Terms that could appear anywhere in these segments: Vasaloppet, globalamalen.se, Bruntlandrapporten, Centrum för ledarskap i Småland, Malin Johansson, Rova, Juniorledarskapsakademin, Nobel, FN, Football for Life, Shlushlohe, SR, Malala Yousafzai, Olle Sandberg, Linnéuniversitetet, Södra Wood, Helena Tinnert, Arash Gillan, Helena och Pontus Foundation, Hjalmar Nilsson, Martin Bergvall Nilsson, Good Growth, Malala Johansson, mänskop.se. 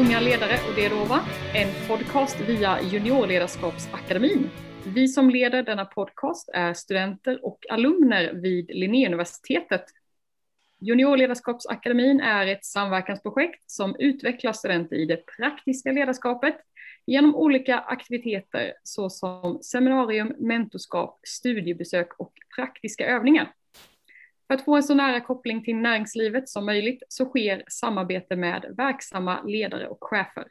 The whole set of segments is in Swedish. Unga ledare och det är Rova, en podcast via Juniorledarskapsakademin. Vi som leder denna podcast är studenter och alumner vid Linnéuniversitetet. Juniorledarskapsakademin är ett samverkansprojekt som utvecklar studenter i det praktiska ledarskapet genom olika aktiviteter såsom seminarium, mentorskap, studiebesök och praktiska övningar. För att få en så nära koppling till näringslivet som möjligt så sker samarbete med verksamma ledare och chefer.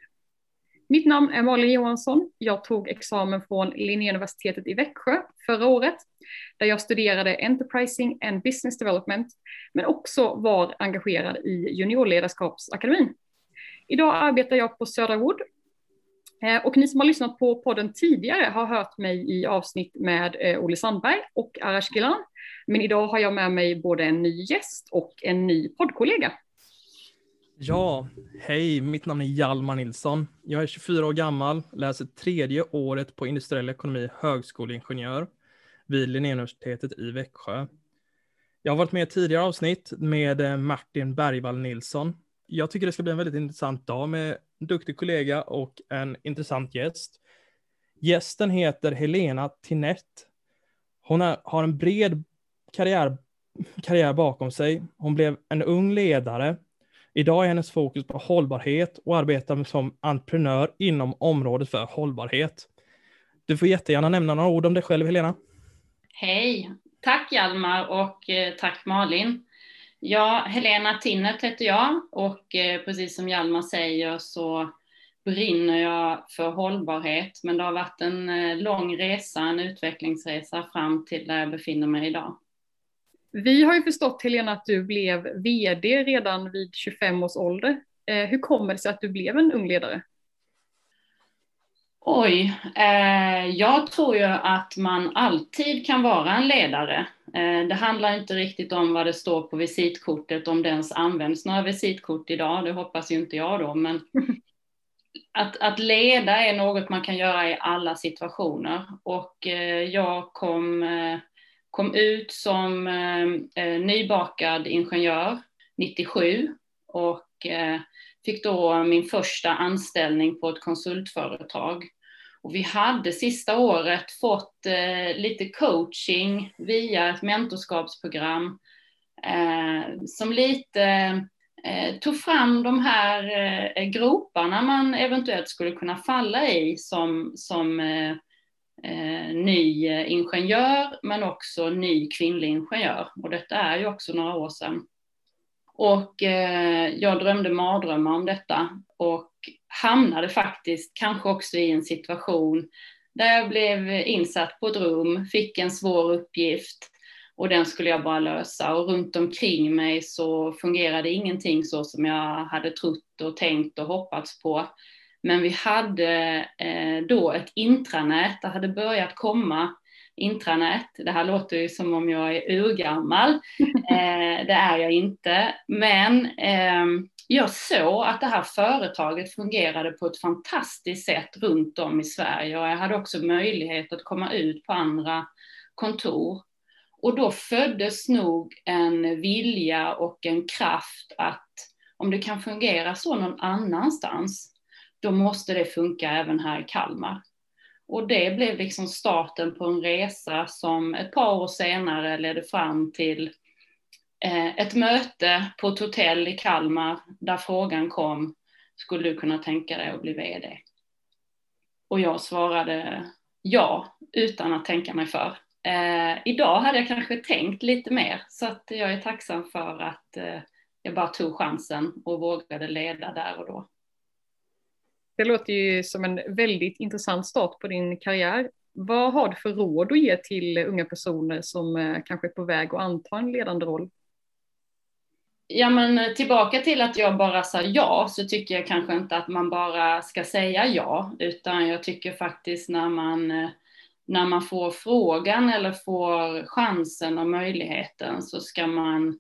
Mitt namn är Malala Johansson. Jag tog examen från Linnéuniversitetet i Växjö förra året där jag studerade Enterprising and Business Development men också var engagerad i Juniorledarskapsakademin. Idag arbetar jag på Södra Wood. Och ni som har lyssnat på podden tidigare har hört mig i avsnitt med Olle Sandberg och Arash Gillan. Men idag har jag med mig både en ny gäst och en ny poddkollega. Ja, hej, mitt namn är Hjalmar Nilsson. Jag är 24 år gammal, läser tredje året på industriell ekonomi högskoleingenjör vid Linnéuniversitetet i Växjö. Jag har varit med i tidigare avsnitt med Martin Bergvall Nilsson. Jag tycker det ska bli en väldigt intressant dag med en duktig kollega och en intressant gäst. Gästen heter Helena Tinnert. Hon har en bred karriär bakom sig. Hon blev en ung ledare. Idag är hennes fokus på hållbarhet och arbetar som entreprenör inom området för hållbarhet. Du får jättegärna nämna några ord om dig själv, Helena. Hej, tack Hjalmar och tack Malin. Ja, Helena Tinnert heter jag och precis som Hjalmar säger så brinner jag för hållbarhet. Men det har varit en lång resa, en utvecklingsresa fram till där jag befinner mig idag. Vi har ju förstått, Helena, att du blev vd redan vid 25 års ålder. Hur kommer det sig att du blev en ung ledare? Jag tror ju att man alltid kan vara en ledare. Det handlar inte riktigt om vad det står på visitkortet, om det ens används några visitkort idag, det hoppas ju inte jag då, men att leda är något man kan göra i alla situationer. Och jag kom ut som nybakad ingenjör 97 och fick då min första anställning på ett konsultföretag. Och vi hade sista året fått lite coaching via ett mentorskapsprogram som lite tog fram de här groparna man eventuellt skulle kunna falla i som ny ingenjör men också ny kvinnlig ingenjör. Och detta är ju också några år sedan. Och jag drömde mardrömmar om detta och hamnade faktiskt kanske också i en situation där jag blev insatt på ett rum, fick en svår uppgift och den skulle jag bara lösa. Och runt omkring mig så fungerade ingenting så som jag hade trott och tänkt och hoppats på. Men vi hade då ett intranät, det hade börjat komma. Intranät, det här låter ju som om jag är urgammal, det är jag inte, men jag såg att det här företaget fungerade på ett fantastiskt sätt runt om i Sverige och jag hade också möjlighet att komma ut på andra kontor och då föddes nog en vilja och en kraft att om det kan fungera så någon annanstans, då måste det funka även här i Kalmar. Och det blev liksom starten på en resa som ett par år senare ledde fram till ett möte på ett hotell i Kalmar där frågan kom, skulle du kunna tänka dig att bli vd? Och jag svarade ja, utan att tänka mig för. Idag hade jag kanske tänkt lite mer, så att jag är tacksam för att jag bara tog chansen och vågade leda där och då. Det låter ju som en väldigt intressant start på din karriär. Vad har du för råd att ge till unga personer som kanske är på väg att anta en ledande roll? Ja, men tillbaka till att jag bara sa ja, så tycker jag kanske inte att man bara ska säga ja. Utan jag tycker faktiskt när man får frågan eller får chansen och möjligheten så ska man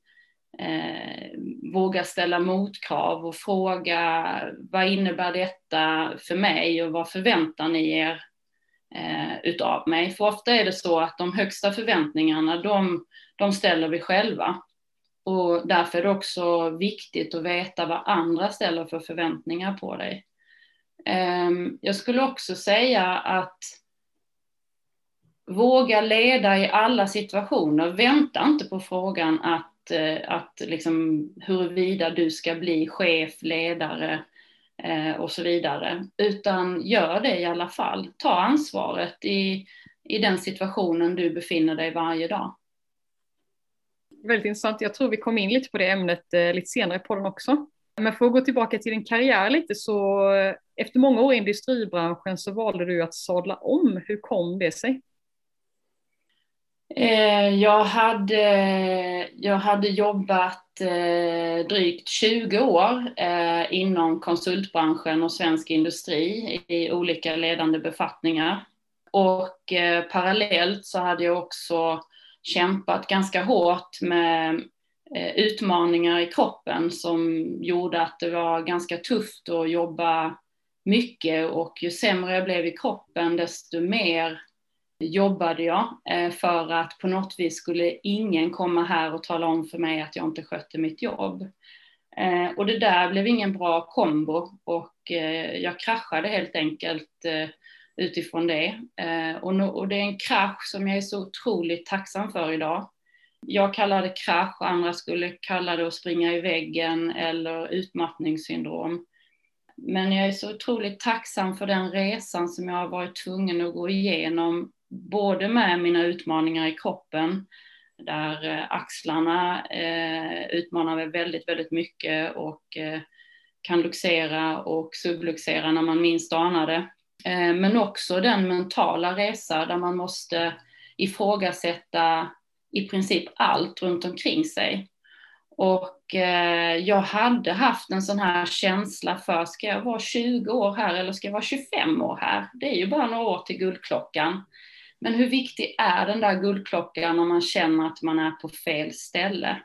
våga ställa motkrav och fråga vad innebär detta för mig och vad förväntar ni er utav mig? För ofta är det så att de högsta förväntningarna de ställer vi själva Och därför är det också viktigt att veta vad andra ställer för förväntningar på dig. Jag skulle också säga att våga leda i alla situationer. Vänta inte på frågan att liksom huruvida du ska bli chef, ledare och så vidare. Utan gör det i alla fall. Ta ansvaret i den situationen du befinner dig varje dag. Väldigt intressant. Jag tror vi kom in lite på det ämnet lite senare på den också. Men för att gå tillbaka till din karriär lite, så efter många år i industribranschen så valde du att sadla om. Hur kom det sig? Jag hade jobbat drygt 20 år inom konsultbranschen och svensk industri i olika ledande befattningar. Och parallellt så hade jag också kämpat ganska hårt med utmaningar i kroppen som gjorde att det var ganska tufft att jobba mycket, och ju sämre jag blev i kroppen desto mer jobbade jag för att på något vis skulle ingen komma här och tala om för mig att jag inte skötte mitt jobb. Och det där blev ingen bra kombo, och jag kraschade helt enkelt utifrån det. Och det är en krasch som jag är så otroligt tacksam för idag. Jag kallade det krasch, andra skulle kalla det att springa i väggen eller utmattningssyndrom. Men jag är så otroligt tacksam för den resan som jag har varit tvungen att gå igenom. Både med mina utmaningar i kroppen, där axlarna utmanar mig väldigt, väldigt mycket och kan luxera och subluxera när man minst anar det. Men också den mentala resa där man måste ifrågasätta i princip allt runt omkring sig. Och jag hade haft en sån här känsla för, ska jag vara 20 år här eller ska jag vara 25 år här? Det är ju bara några år till guldklockan. Men hur viktig är den där guldklockan om man känner att man är på fel ställe?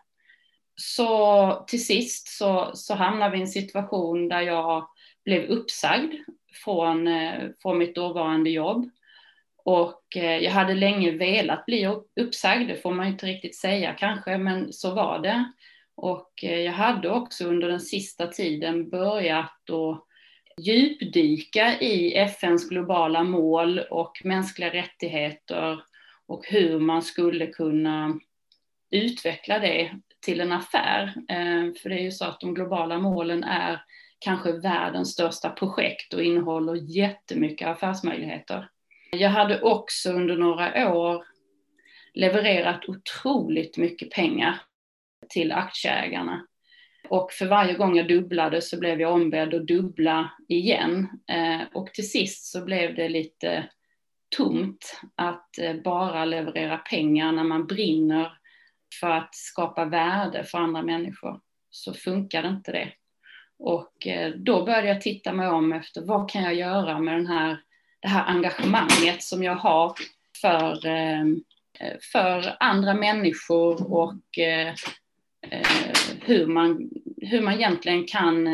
Så till sist så hamnade vi i en situation där jag blev uppsagd från mitt dåvarande jobb. Och jag hade länge velat bli uppsagd, det får man inte riktigt säga kanske, men så var det. Och jag hade också under den sista tiden börjat att djupdyka i FN:s globala mål och mänskliga rättigheter och hur man skulle kunna utveckla det till en affär. För det är ju så att de globala målen är kanske världens största projekt och innehåller jättemycket affärsmöjligheter. Jag hade också under några år levererat otroligt mycket pengar till aktieägarna. Och för varje gång jag dubblade så blev jag ombedd att dubbla igen. Och till sist så blev det lite tomt att bara leverera pengar. När man brinner för att skapa värde för andra människor så funkar inte det. Och då började jag titta mig om efter vad kan jag göra med det här engagemanget som jag har för andra människor och hur man egentligen kan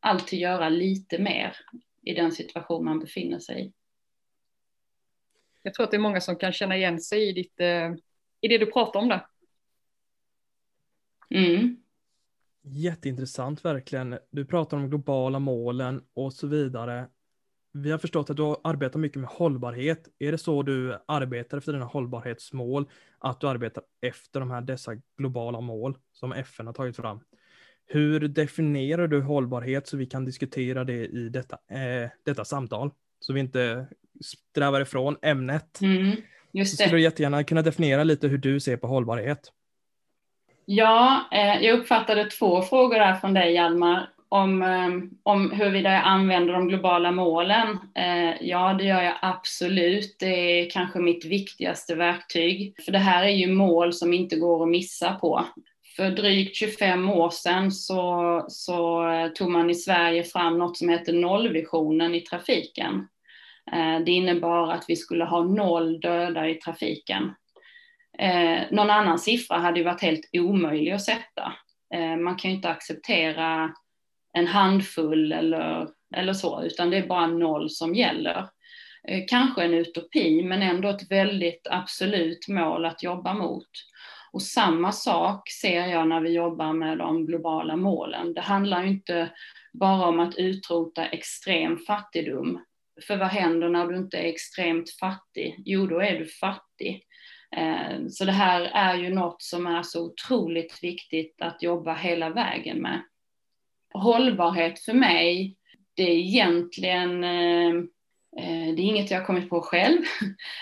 alltid göra lite mer i den situation man befinner sig i. Jag tror att det är många som kan känna igen sig i det du pratar om där. Mm. Jätteintressant verkligen. Du pratar om globala målen och så vidare. Vi har förstått att du arbetar mycket med hållbarhet. Är det så du arbetar efter dina hållbarhetsmål? Att du arbetar efter dessa globala mål som FN har tagit fram. Hur definierar du hållbarhet så vi kan diskutera det i detta samtal? Så vi inte strävar ifrån ämnet. Mm, just det. Så skulle du jättegärna kunna definiera lite hur du ser på hållbarhet. Ja, jag uppfattade två frågor här från dig, Hjalmar. Om huruvida jag använder de globala målen. Ja, det gör jag absolut. Det är kanske mitt viktigaste verktyg. För det här är ju mål som inte går att missa på. För drygt 25 år sedan så tog man i Sverige fram något som heter nollvisionen i trafiken. Det innebar att vi skulle ha 0 döda i trafiken. Någon annan siffra hade ju varit helt omöjlig att sätta. Man kan ju inte acceptera en handfull eller så, utan det är bara 0 som gäller. Kanske en utopi, men ändå ett väldigt absolut mål att jobba mot. Och samma sak ser jag när vi jobbar med de globala målen. Det handlar ju inte bara om att utrota extrem fattigdom. För vad händer när du inte är extremt fattig? Jo, då är du fattig. Så det här är ju något som är så otroligt viktigt att jobba hela vägen med. Hållbarhet för mig, det är egentligen... Det är inget jag kommit på själv.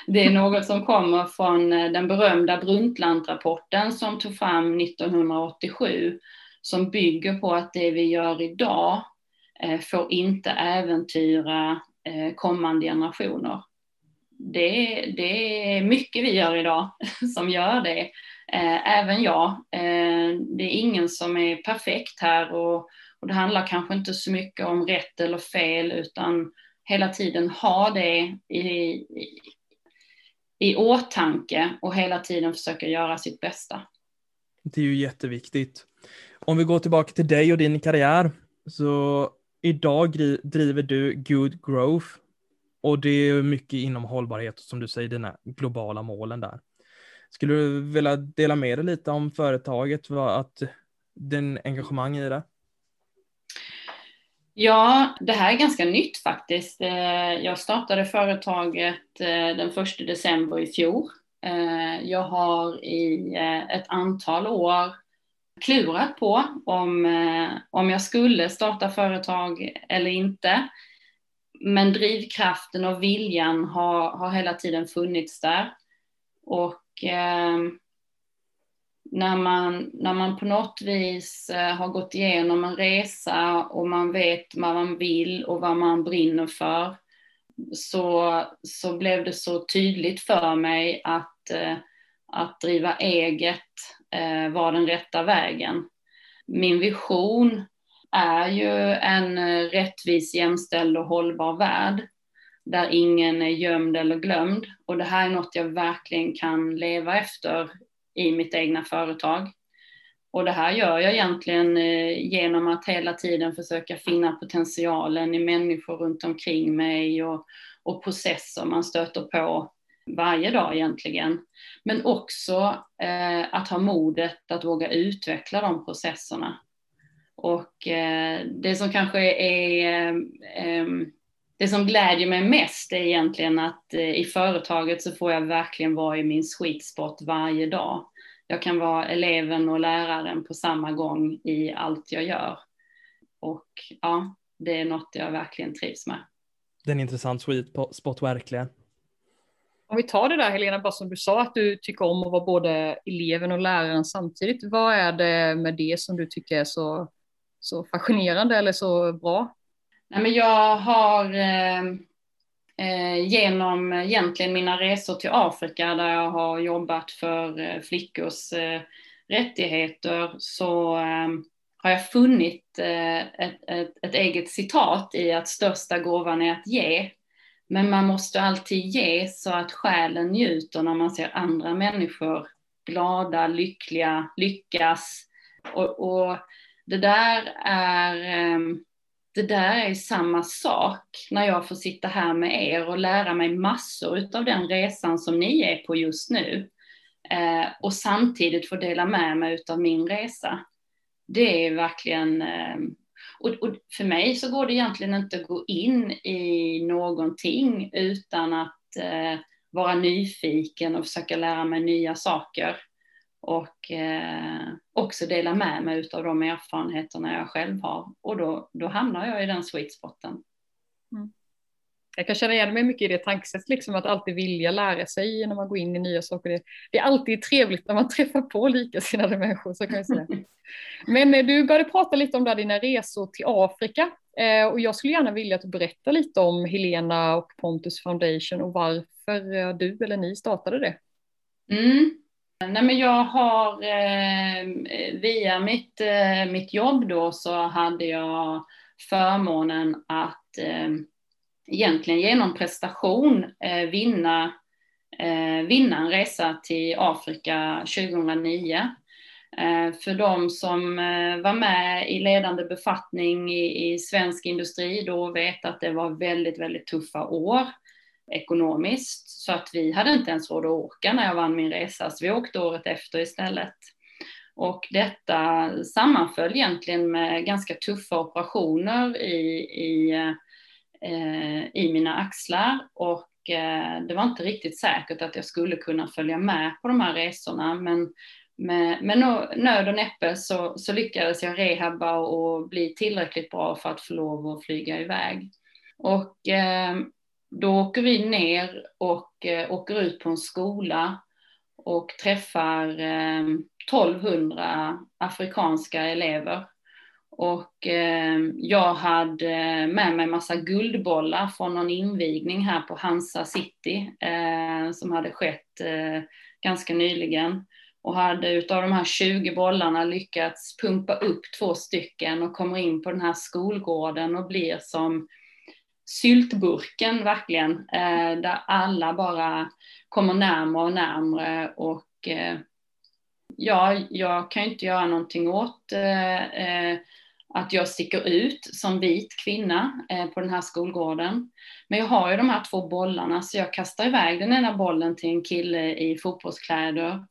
Det är något som kommer från den berömda Bruntlandrapporten som tog fram 1987. Som bygger på att det vi gör idag får inte äventyra kommande generationer. Det är mycket vi gör idag som gör det. Även jag. Det är ingen som är perfekt här. Och det handlar kanske inte så mycket om rätt eller fel utan... Hela tiden ha det i åtanke och hela tiden försöka göra sitt bästa. Det är ju jätteviktigt. Om vi går tillbaka till dig och din karriär. Så idag driver du Good Growth. Och det är mycket inom hållbarhet som du säger, dina globala målen där. Skulle du vilja dela med dig lite om företaget? Att den engagemang i det? Ja, det här är ganska nytt faktiskt. Jag startade företaget den 1 december i fjol. Jag har i ett antal år klurat på om jag skulle starta företag eller inte. Men drivkraften och viljan har hela tiden funnits där. Och när man på något vis har gått igenom en resa och man vet vad man vill och vad man brinner för så blev det så tydligt för mig att driva eget var den rätta vägen. Min vision är ju en rättvis, jämställd och hållbar värld där ingen är gömd eller glömd. Och det här är något jag verkligen kan leva efter i mitt egna företag. Och det här gör jag egentligen genom att hela tiden försöka finna potentialen i människor runt omkring mig och processer man stöter på varje dag egentligen. Men också att ha modet att våga utveckla de processerna. Och det som kanske är... Det som glädjer mig mest är egentligen att i företaget så får jag verkligen vara i min sweet spot varje dag. Jag kan vara eleven och läraren på samma gång i allt jag gör. Och ja, det är något jag verkligen trivs med. Det är en intressant sweet spot verkligen. Om vi tar det där Helena, bara som du sa att du tycker om att vara både eleven och läraren samtidigt. Vad är det med det som du tycker är så fascinerande eller så bra? Nej, men jag har genom egentligen mina resor till Afrika där jag har jobbat för flickors rättigheter så har jag funnit ett eget citat i att största gåvan är att ge. Men man måste alltid ge så att själen njuter när man ser andra människor glada, lyckliga, lyckas. Och det där är... Det där är samma sak när jag får sitta här med er och lära mig massor av den resan som ni är på just nu. Och samtidigt få dela med mig av min resa. Det är verkligen... Och för mig så går det egentligen inte att gå in i någonting utan att vara nyfiken och försöka lära mig nya saker. Och också dela med mig av de erfarenheterna jag själv har. Och då hamnar jag i den sweet spoten. Mm. Jag kan känna igen mig mycket i det tankesättet. Liksom, att alltid vilja lära sig när man går in i nya saker. Det är alltid trevligt när man träffar på likasinnade människor. Så kan jag säga. Men du började prata lite om där, dina resor till Afrika. Och jag skulle gärna vilja att du berättar lite om Helena och Pontus Foundation. Och varför du eller ni startade det. Mm. Nej, men jag har via mitt jobb då så hade jag förmånen att egentligen genom prestation vinna en resa till Afrika 2009. För de som var med i ledande befattning i svensk industri då vet att det var väldigt, väldigt tuffa år. ekonomiskt, så att vi hade inte ens råd att åka när jag vann min resa, så vi åkte året efter istället. Och detta sammanföll egentligen med ganska tuffa operationer i mina axlar, och det var inte riktigt säkert att jag skulle kunna följa med på de här resorna, men med nöd och näppe så lyckades jag rehabba och bli tillräckligt bra för att få lov att flyga iväg. Och då åker vi ner och åker ut på en skola och träffar 1200 afrikanska elever. Och jag hade med mig massa guldbollar från någon invigning här på Hansa City som hade skett ganska nyligen. Och hade utav de här 20 bollarna lyckats pumpa upp 2 stycken och kommer in på den här skolgården och blir som syltburken verkligen. Där alla bara kommer närmare och närmare, och jag kan ju inte göra någonting åt att jag sticker ut som vit kvinna på den här skolgården. Men jag har ju de här 2 bollarna, så jag kastar iväg den ena bollen till en kille i fotbollskläder.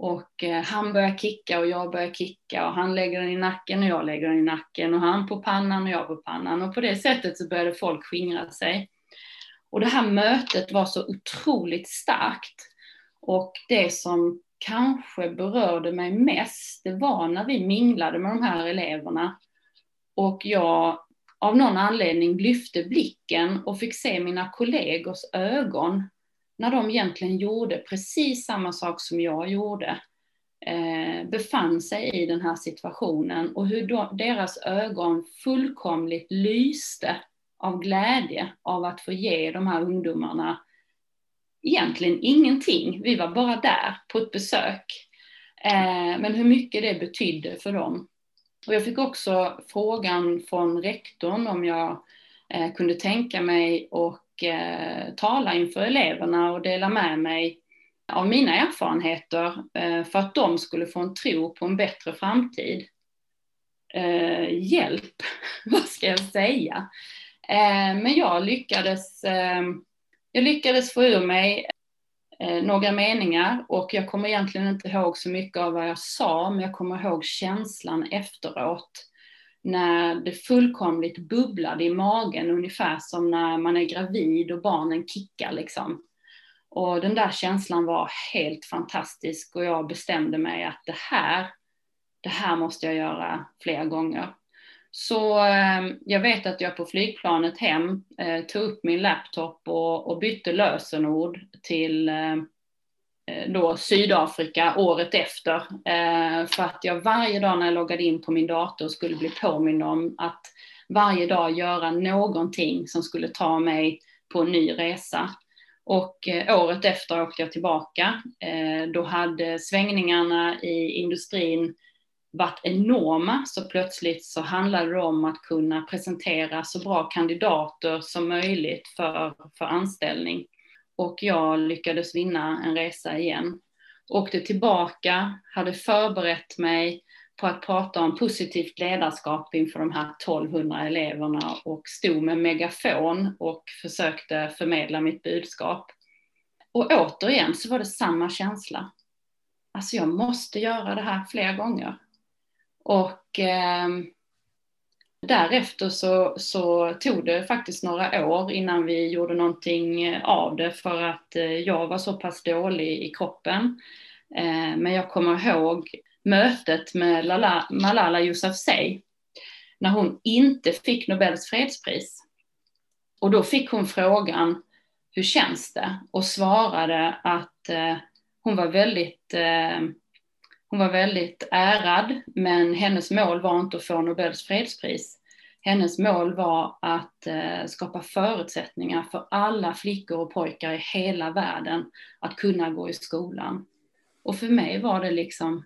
Och han börjar kicka och jag börjar kicka, och han lägger den i nacken och jag lägger den i nacken, och han på pannan och jag på pannan. Och på det sättet så började folk skingra sig. Och det här mötet var så otroligt starkt. Och det som kanske berörde mig mest, det var när vi minglade med de här eleverna. Och jag av någon anledning lyfte blicken och fick se mina kollegors ögon, när de egentligen gjorde precis samma sak som jag gjorde, befann sig i den här situationen, och hur deras ögon fullkomligt lyste av glädje av att få ge de här ungdomarna egentligen ingenting. Vi var bara där på ett besök, men hur mycket det betydde för dem. Och jag fick också frågan från rektorn om jag kunde tänka mig och tala inför eleverna och dela med mig av mina erfarenheter för att de skulle få en tro på en bättre framtid. Hjälp, vad ska jag säga? Men jag lyckades få ur mig några meningar, och jag kommer egentligen inte ihåg så mycket av vad jag sa, men jag kommer ihåg känslan efteråt. När det fullkomligt bubblade i magen, ungefär som när man är gravid och barnen kickar liksom. Och den där känslan var helt fantastisk, och jag bestämde mig att det här måste jag göra fler gånger. Så jag vet att jag på flygplanet hem tog upp min laptop och bytte lösenord till då Sydafrika året efter, för att jag varje dag när jag loggade in på min dator skulle bli påminn om att varje dag göra någonting som skulle ta mig på en ny resa. Och året efter åkte jag tillbaka. Då hade svängningarna i industrin varit enorma, så plötsligt så handlade det om att kunna presentera så bra kandidater som möjligt för anställning. Och jag lyckades vinna en resa igen. Åkte tillbaka, hade förberett mig på att prata om positivt ledarskap inför de här 1200 eleverna, och stod med megafon och försökte förmedla mitt budskap. Och återigen så var det samma känsla. Alltså jag måste göra det här fler gånger. Och därefter så tog det faktiskt några år innan vi gjorde någonting av det, för att jag var så pass dålig i kroppen. Men jag kommer ihåg mötet med Malala Yousafzai när hon inte fick Nobels fredspris. Och då fick hon frågan, hur känns det? Och svarade att hon var väldigt ärad, men hennes mål var inte att få Nobels fredspris. Hennes mål var att skapa förutsättningar för alla flickor och pojkar i hela världen att kunna gå i skolan. Och för mig var det liksom,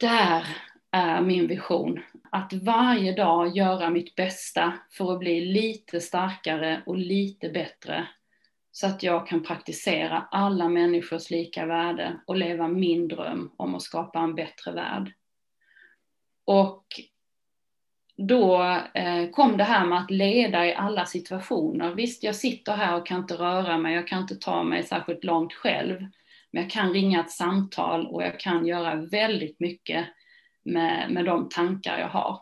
där är min vision. Att varje dag göra mitt bästa för att bli lite starkare och lite bättre, så att jag kan praktisera alla människors lika värde och leva min dröm om att skapa en bättre värld. Och då kom det här med att leda i alla situationer. Visst, jag sitter här och kan inte röra mig, jag kan inte ta mig särskilt långt själv, men jag kan ringa ett samtal och jag kan göra väldigt mycket med de tankar jag har.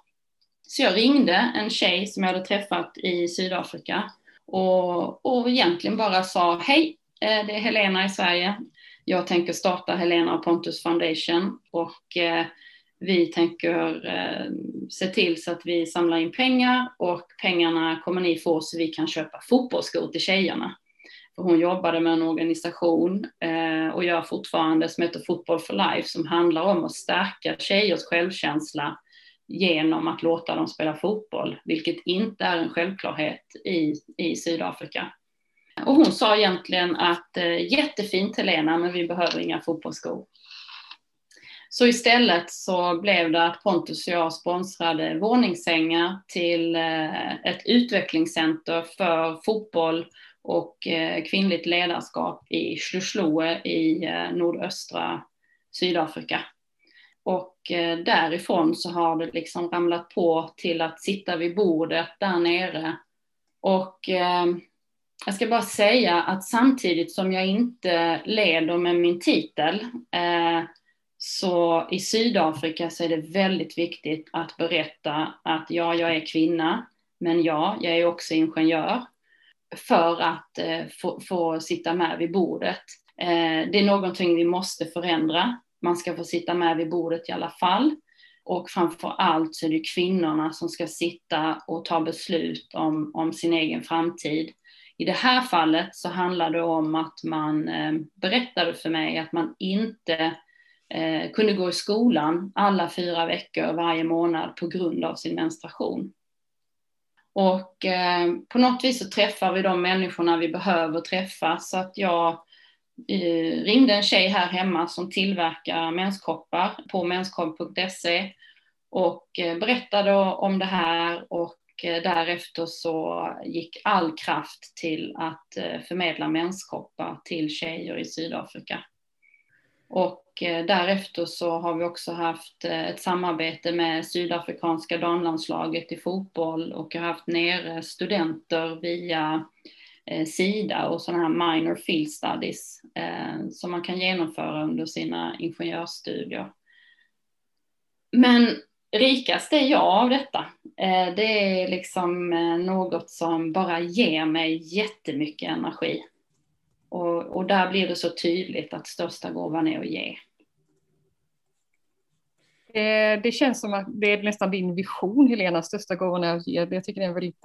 Så jag ringde en tjej som jag hade träffat i Sydafrika och egentligen bara sa: hej, det är Helena i Sverige. Jag tänker starta Helena och Pontus Foundation och vi tänker se till så att vi samlar in pengar och pengarna kommer ni få så vi kan köpa fotbollsskor till tjejerna. För hon jobbade med en organisation och gör fortfarande som heter Football for Life, som handlar om att stärka tjejers självkänsla genom att låta dem spela fotboll, vilket inte är en självklarhet i Sydafrika. Och hon sa egentligen att jättefint Helena, men vi behöver inga fotbollsskor. Så istället så blev det att Pontus och jag sponsrade våningssängar till ett utvecklingscenter för fotboll och kvinnligt ledarskap i Shlushlohe i nordöstra Sydafrika. Och därifrån så har det liksom ramlat på till att sitta vid bordet där nere. Och jag ska bara säga att samtidigt som jag inte leder med min titel, så i Sydafrika så är det väldigt viktigt att berätta att ja, jag är kvinna, men ja, jag är också ingenjör, för att få sitta med vid bordet. Det är någonting vi måste förändra. Man ska få sitta med vid bordet i alla fall. Och framförallt så är det kvinnorna som ska sitta och ta beslut om sin egen framtid. I det här fallet så handlar det om att man berättade för mig att man inte kunde gå i skolan alla 4 veckor varje månad på grund av sin menstruation. Och på något vis så träffar vi de människorna vi behöver träffa, så att jag ringde en tjej här hemma som tillverkar menskoppar på mänskop.se och berättade om det här, och därefter så gick all kraft till att förmedla menskoppar till tjejer i Sydafrika. Och därefter så har vi också haft ett samarbete med sydafrikanska damlandslaget i fotboll och har haft nere studenter via Sida och sådana här minor field studies som man kan genomföra under sina ingenjörsstudier. Men rikast är jag av detta. Det är liksom något som bara ger mig jättemycket energi. Och där blir det så tydligt att största gåvan är att ge. Det känns som att det är nästan din vision, Helena, största gåvan är att ge. Jag tycker det är väldigt,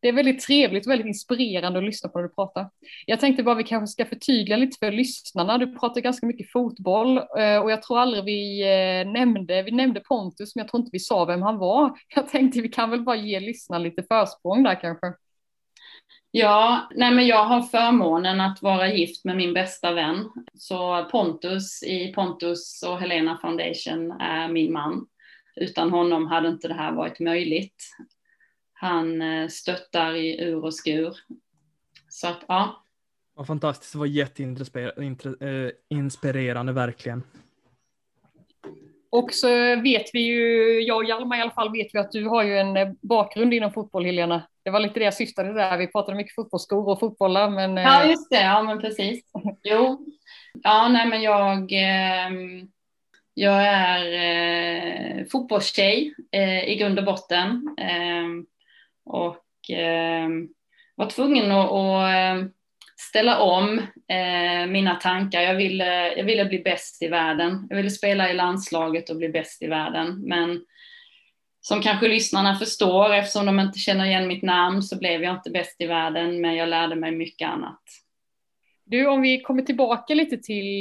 det är väldigt trevligt och väldigt inspirerande att lyssna på när du pratar. Jag tänkte bara vi kanske ska förtydliga lite för lyssnarna. Du pratar ganska mycket fotboll och jag tror aldrig vi nämnde Pontus, men jag tror inte vi sa vem han var. Jag tänkte vi kan väl bara ge lyssnarna lite försprång där kanske. Ja, nej men jag har förmånen att vara gift med min bästa vän. Så Pontus i Pontus och Helena Foundation är min man. Utan honom hade inte det här varit möjligt. Han stöttar i ur och skur. Så att ja. Vad fantastiskt, det var jätteinspirerande verkligen. Och så vet vi ju, jag och Hjalmar i alla fall vet vi att du har ju en bakgrund inom fotboll, Helena. Det var lite det jag syftade där, vi pratade mycket fotbollsskor och fotbollar. Men... Ja just det, ja men precis. Jo, ja nej men jag är fotbollstjej i grund och botten. Och var tvungen att ställa om mina tankar. Jag ville bli bäst i världen. Jag ville spela i landslaget och bli bäst i världen. Men som kanske lyssnarna förstår, eftersom de inte känner igen mitt namn, så blev jag inte bäst i världen. Men jag lärde mig mycket annat. Du, om vi kommer tillbaka lite till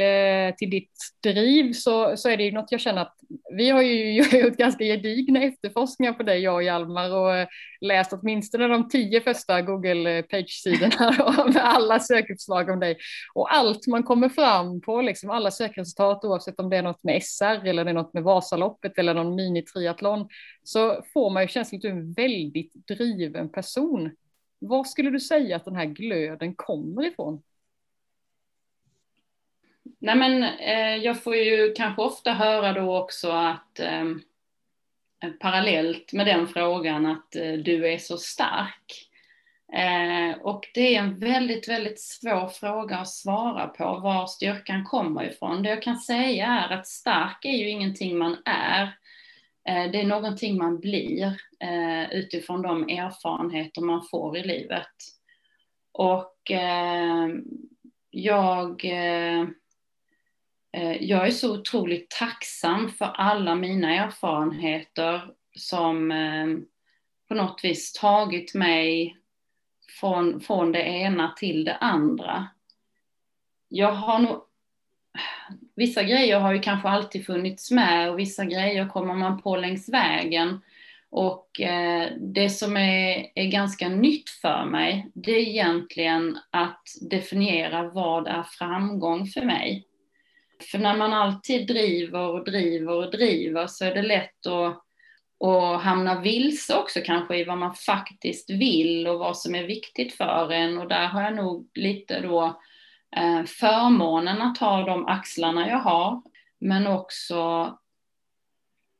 ditt driv, så är det ju något jag känner att vi har ju gjort ganska gedigna efterforskningar på dig, jag och Hjalmar, och läst åtminstone de 10 första Google Page-sidorna med alla sökuppslag om dig. Och allt man kommer fram på, liksom alla sökresultat, oavsett om det är något med SR eller det är något med Vasaloppet eller någon mini-triathlon, så får man ju känslan att du är en väldigt driven person. Var skulle du säga att den här glöden kommer ifrån? Nej men jag får ju kanske ofta höra då också att parallellt med den frågan att du är så stark. Och det är en väldigt, väldigt svår fråga att svara på, var styrkan kommer ifrån. Det jag kan säga är att stark är ju ingenting man är. Det är någonting man blir utifrån de erfarenheter man får i livet. Och jag är så otroligt tacksam för alla mina erfarenheter som på något vis tagit mig från det ena till det andra. Jag har nog, vissa grejer har ju kanske alltid funnits med och vissa grejer kommer man på längs vägen. Och det som är ganska nytt för mig, det är egentligen att definiera vad är framgång för mig. För när man alltid driver så är det lätt att hamna vilse också kanske i vad man faktiskt vill och vad som är viktigt för en. Och där har jag nog lite då förmånen att ha de axlarna jag har. Men också,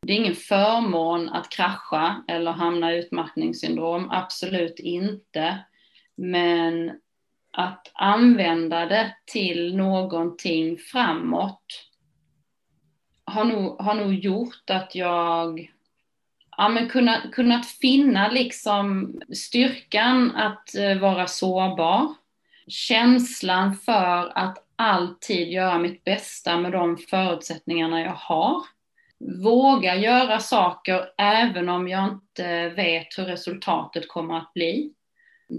det är ingen förmån att krascha eller hamna i utmattningssyndrom, absolut inte. Men att använda det till någonting framåt har nog gjort att jag kunnat finna liksom styrkan att vara sårbar. Känslan för att alltid göra mitt bästa med de förutsättningarna jag har. Våga göra saker även om jag inte vet hur resultatet kommer att bli.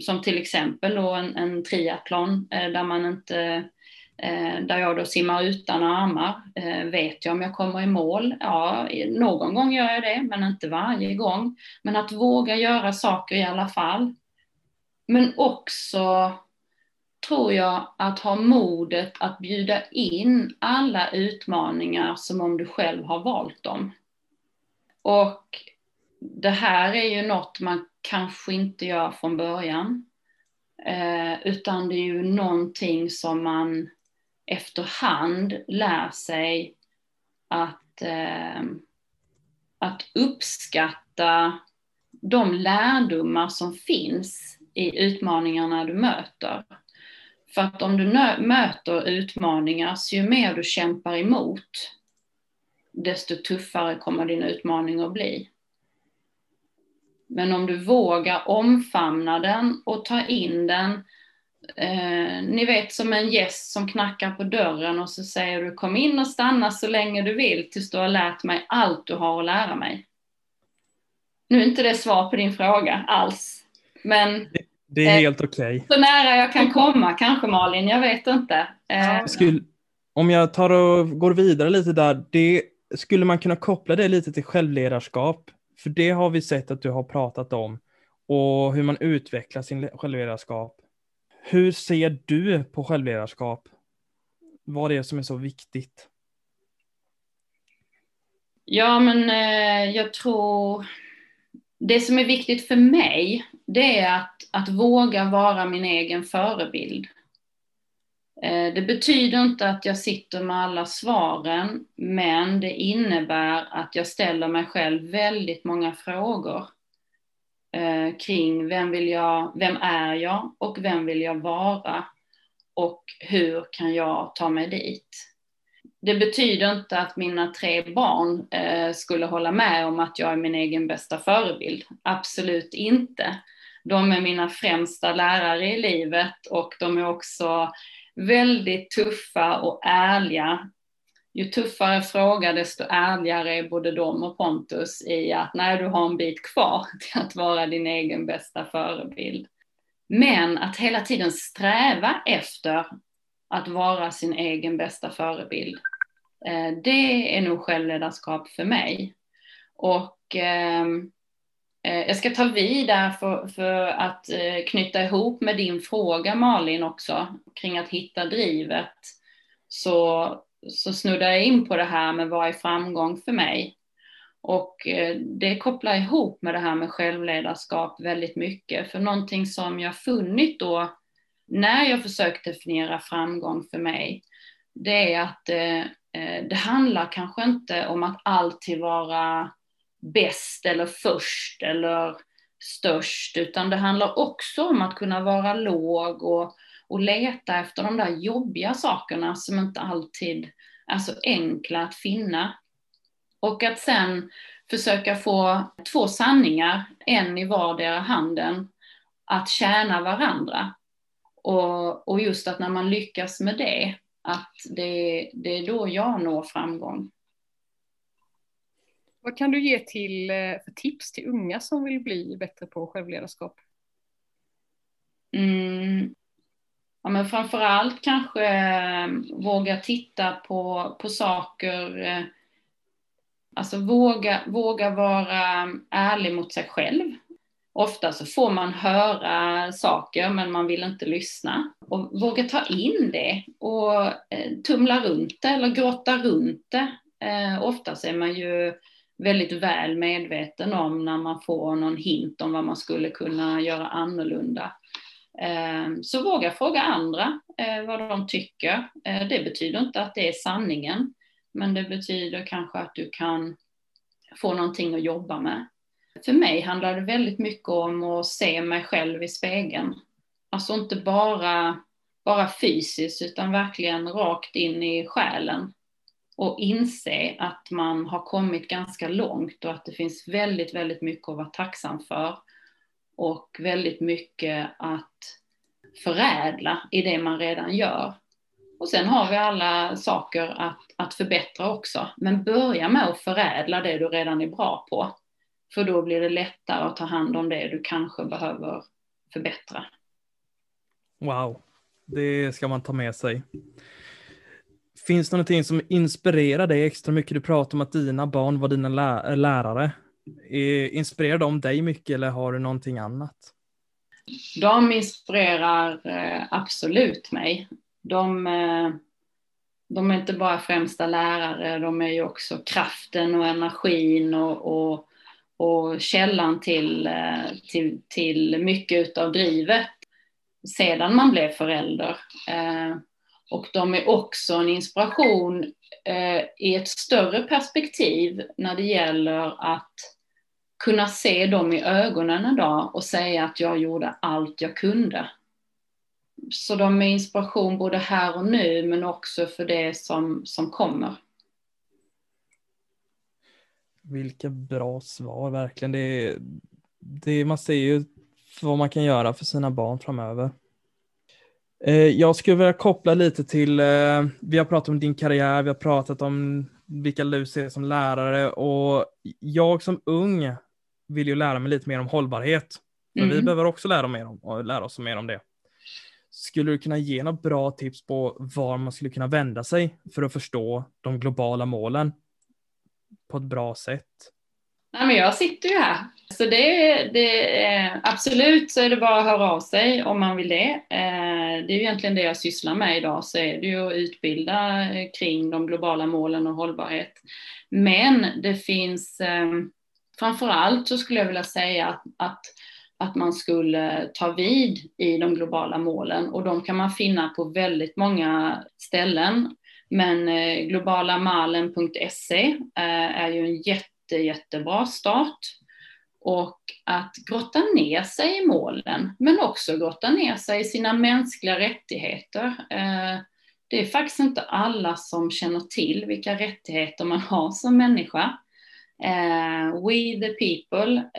Som till exempel då en triathlon där jag då simmar utan armar. Vet jag om jag kommer i mål? Ja, någon gång gör jag det, men inte varje gång. Men att våga göra saker i alla fall. Men också tror jag att ha modet att bjuda in alla utmaningar som om du själv har valt dem. Och det här är ju något man kanske inte gör från början. Utan det är ju någonting som man efterhand lär sig att uppskatta de lärdomar som finns i utmaningarna du möter. För att om du möter utmaningar, så ju mer du kämpar emot, desto tuffare kommer din utmaning att bli. Men om du vågar omfamna den och ta in den, ni vet som en gäst som knackar på dörren och så säger du kom in och stanna så länge du vill tills du har lärt mig allt du har att lära mig. Nu är inte det svar på din fråga alls, men det är helt okej. Så nära jag kan komma kanske, Malin, jag vet inte. Om jag tar och går vidare lite där, det skulle man kunna koppla det lite till självledarskap. För det har vi sett att du har pratat om, och hur man utvecklar sin självledarskap. Hur ser du på självledarskap? Vad är det som är så viktigt? Ja, men jag tror det som är viktigt för mig, det är att våga vara min egen förebild. Det betyder inte att jag sitter med alla svaren, men det innebär att jag ställer mig själv väldigt många frågor kring vem är jag och vem vill jag vara och hur kan jag ta mig dit. Det betyder inte att mina 3 barn skulle hålla med om att jag är min egen bästa förebild. Absolut inte. De är mina främsta lärare i livet och de är också väldigt tuffa och ärliga. Ju tuffare fråga, desto ärligare är både de och Pontus i att nej, du har en bit kvar till att vara din egen bästa förebild. Men att hela tiden sträva efter att vara sin egen bästa förebild, det är nog självledarskap för mig. Och jag ska ta vid där för att knyta ihop med din fråga, Malin, också kring att hitta drivet. Så snuddar jag in på det här med vad är framgång för mig. Och det kopplar ihop med det här med självledarskap väldigt mycket. För någonting som jag funnit då när jag försökt definiera framgång för mig, det är att det handlar kanske inte om att alltid vara bäst eller först eller störst, utan det handlar också om att kunna vara låg och leta efter de där jobbiga sakerna som inte alltid är så enkla att finna. Och att sen försöka få två sanningar, en i vardera handen, att tjäna varandra. Och just att när man lyckas med det, att det är då jag når framgång. Vad kan du ge för tips till unga som vill bli bättre på självledarskap? Ja, men framförallt kanske våga titta på saker. Alltså våga vara ärlig mot sig själv. Ofta så får man höra saker men man vill inte lyssna. Och våga ta in det och tumla runt det eller grotta runt det. Ofta är man ju väldigt väl medveten om när man får någon hint om vad man skulle kunna göra annorlunda. Så våga fråga andra vad de tycker. Det betyder inte att det är sanningen, men det betyder kanske att du kan få någonting att jobba med. För mig handlar det väldigt mycket om att se mig själv i spegeln. Alltså inte bara fysiskt, utan verkligen rakt in i själen. Och inse att man har kommit ganska långt och att det finns väldigt, väldigt mycket att vara tacksam för. Och väldigt mycket att förädla i det man redan gör. Och sen har vi alla saker att förbättra också. Men börja med att förädla det du redan är bra på. För då blir det lättare att ta hand om det du kanske behöver förbättra. Wow, det ska man ta med sig. Finns det någonting som inspirerar dig extra mycket? Du pratar om att dina barn var dina lärare. Inspirerar de dig mycket eller har du någonting annat? De inspirerar absolut mig. De är inte bara främsta lärare, de är ju också kraften och energin och källan till mycket av drivet sedan man blev förälder. Och de är också en inspiration i ett större perspektiv när det gäller att kunna se dem i ögonen en dag och säga att jag gjorde allt jag kunde. Så de är inspiration både här och nu, men också för det som kommer. Vilka bra svar, verkligen. Det man ser ju vad man kan göra för sina barn framöver. Jag skulle vilja koppla lite till, vi har pratat om din karriär, vi har pratat om vilka du ser som lärare, och jag som ung vill ju lära mig lite mer om hållbarhet. Men vi behöver också lära oss mer om det. Skulle du kunna ge några bra tips på var man skulle kunna vända sig för att förstå de globala målen på ett bra sätt? Nej, men jag sitter ju här. Så absolut så är det bara att höra av sig om man vill det. Det är ju egentligen det jag sysslar med idag, så är det ju att utbilda kring de globala målen och hållbarhet. Men det finns, framförallt så skulle jag vilja säga att man skulle ta vid i de globala målen, och de kan man finna på väldigt många ställen. Men globalamalen.se är ju en jättebra start. Och att grotta ner sig i målen, men också grotta ner sig i sina mänskliga rättigheter. Det är faktiskt inte alla som känner till vilka rättigheter man har som människa. We the people.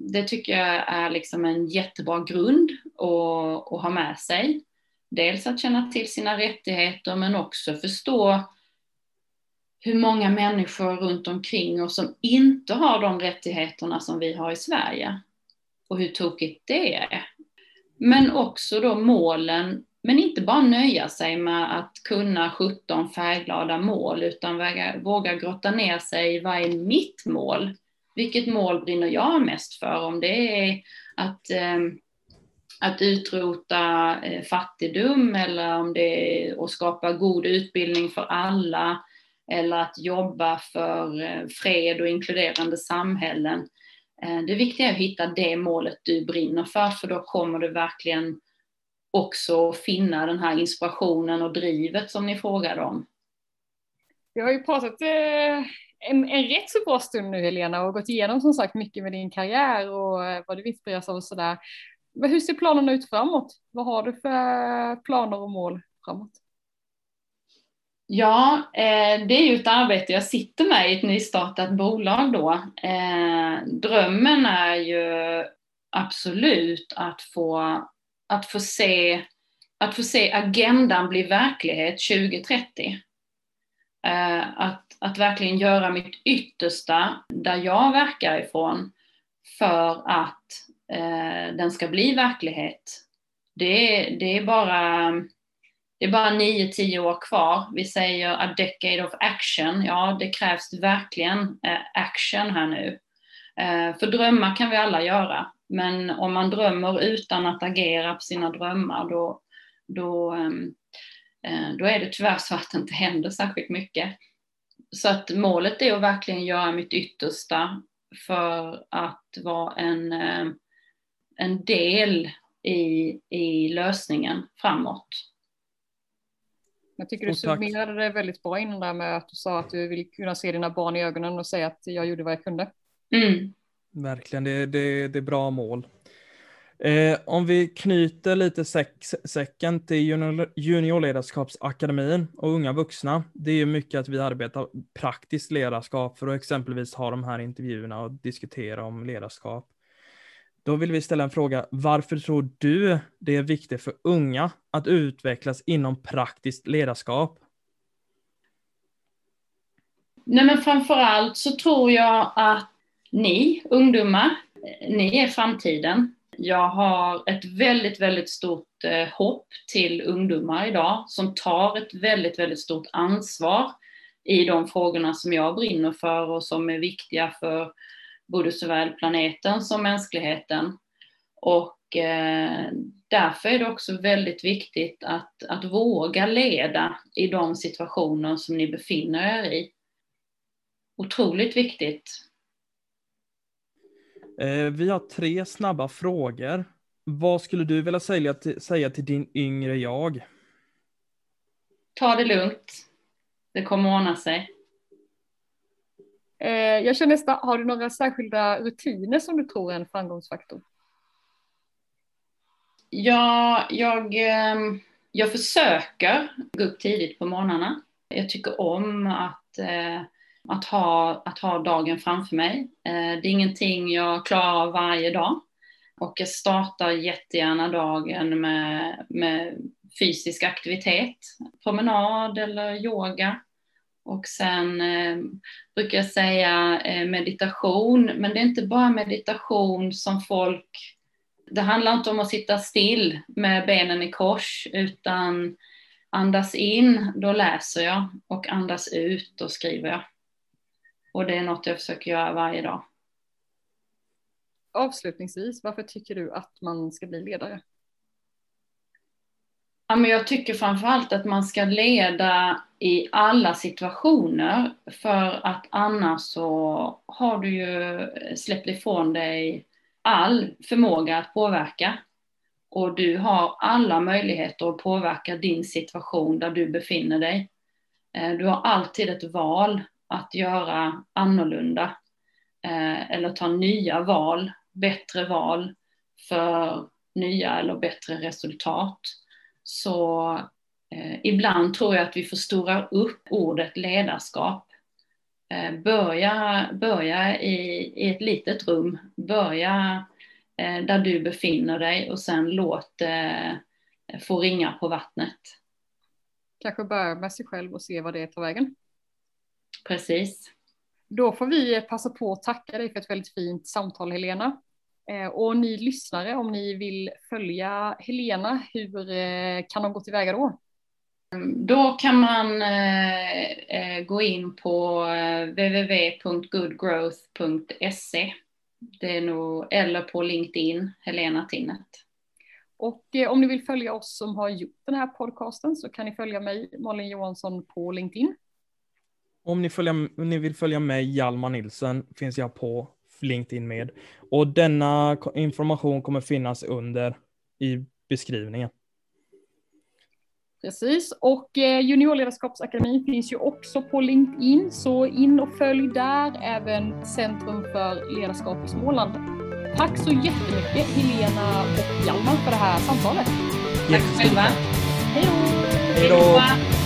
Det tycker jag är liksom en jättebra grund att ha med sig. Dels att känna till sina rättigheter, men också förstå hur många människor runt omkring och som inte har de rättigheterna som vi har i Sverige. Och hur tokigt det är. Men också då målen, men inte bara nöja sig med att kunna 17 färgglada mål, utan våga grotta ner sig i vad är mitt mål? Vilket mål brinner jag mest för? Om det är att utrota fattigdom, eller om det är att skapa god utbildning för alla, eller att jobba för fred och inkluderande samhällen. Det viktiga är att hitta det målet du brinner för då kommer du verkligen också finna den här inspirationen och drivet som ni frågar om. Vi har ju pratat en rätt så bra stund nu, Helena, och gått igenom som sagt mycket med din karriär och vad du inspireras av och sådär. Hur ser planerna ut framåt? Vad har du för planer och mål framåt? Ja, det är ju ett arbete. Jag sitter med i ett nystartat bolag då. Drömmen är ju absolut att få se agendan bli verklighet 2030. Att verkligen göra mitt yttersta där jag verkar ifrån för att den ska bli verklighet. Det är bara 9-10 år kvar. Vi säger a decade of action. Ja, det krävs verkligen action här nu. För drömmar kan vi alla göra. Men om man drömmer utan att agera på sina drömmar, då är det tyvärr så att det inte händer särskilt mycket. Så att målet är att verkligen göra mitt yttersta för att vara en del i lösningen framåt. Jag tycker du summerade det väldigt bra innan där med att du sa att du vill kunna se dina barn i ögonen och säga att jag gjorde vad jag kunde. Mm. Verkligen, det är bra mål. Om vi knyter lite säcken till Juniorledarskapsakademin och unga vuxna. Det är ju mycket att vi arbetar praktiskt ledarskap för att exempelvis ha de här intervjuerna och diskutera om ledarskap. Då vill vi ställa en fråga. Varför tror du det är viktigt för unga att utvecklas inom praktiskt ledarskap? Nej, men framförallt så tror jag att ni, ungdomar, ni är framtiden. Jag har ett väldigt, väldigt stort hopp till ungdomar idag som tar ett väldigt, väldigt stort ansvar i de frågorna som jag brinner för och som är viktiga för både såväl planeten som mänskligheten. Och därför är det också väldigt viktigt att våga leda i de situationer som ni befinner er i. Otroligt viktigt. Vi har 3 snabba frågor. Vad skulle du vilja säga till din yngre jag? Ta det lugnt. Det kommer ordna sig. Jag känner nästan, har du några särskilda rutiner som du tror är en framgångsfaktor? Ja, jag försöker gå upp tidigt på morgnarna. Jag tycker om att ha dagen framför mig. Det är ingenting jag klarar av varje dag. Och jag startar jättegärna dagen med fysisk aktivitet. Promenad eller yoga. Och sen brukar jag säga meditation. Men det är inte bara meditation som folk... Det handlar inte om att sitta still med benen i kors. Utan andas in, då läser jag. Och andas ut, då skriver jag. Och det är något jag försöker göra varje dag. Avslutningsvis, varför tycker du att man ska bli ledare? Ja, men jag tycker framförallt att man ska leda i alla situationer. För att annars så har du ju släppt ifrån dig all förmåga att påverka. Och du har alla möjligheter att påverka din situation där du befinner dig. Du har alltid ett val. Att göra annorlunda eller ta nya val, bättre val för nya eller bättre resultat. Så ibland tror jag att vi förstorar upp ordet ledarskap. Börja i ett litet rum, börja där du befinner dig och sen låt få ringa på vattnet. Kanske börja med sig själv och se vad det tar vägen. Precis. Då får vi passa på att tacka dig för ett väldigt fint samtal, Helena. Och ni lyssnare, om ni vill följa Helena, hur kan de gå tillväga då? Då kan man gå in på www.goodgrowth.se. Det är nog, eller på LinkedIn, Helena Tinnert. Och om ni vill följa oss som har gjort den här podcasten så kan ni följa mig, Malin Johansson, på LinkedIn. Om ni vill följa med Hjalmar Nilsson finns jag på LinkedIn med. Och denna information kommer finnas under i beskrivningen. Precis, och Juniorledarskapsakademin finns ju också på LinkedIn, så in och följ där, även Centrum för ledarskap i Småland. Tack så jättemycket Helena och Hjalmar för det här samtalet. Tack själva. Hej då!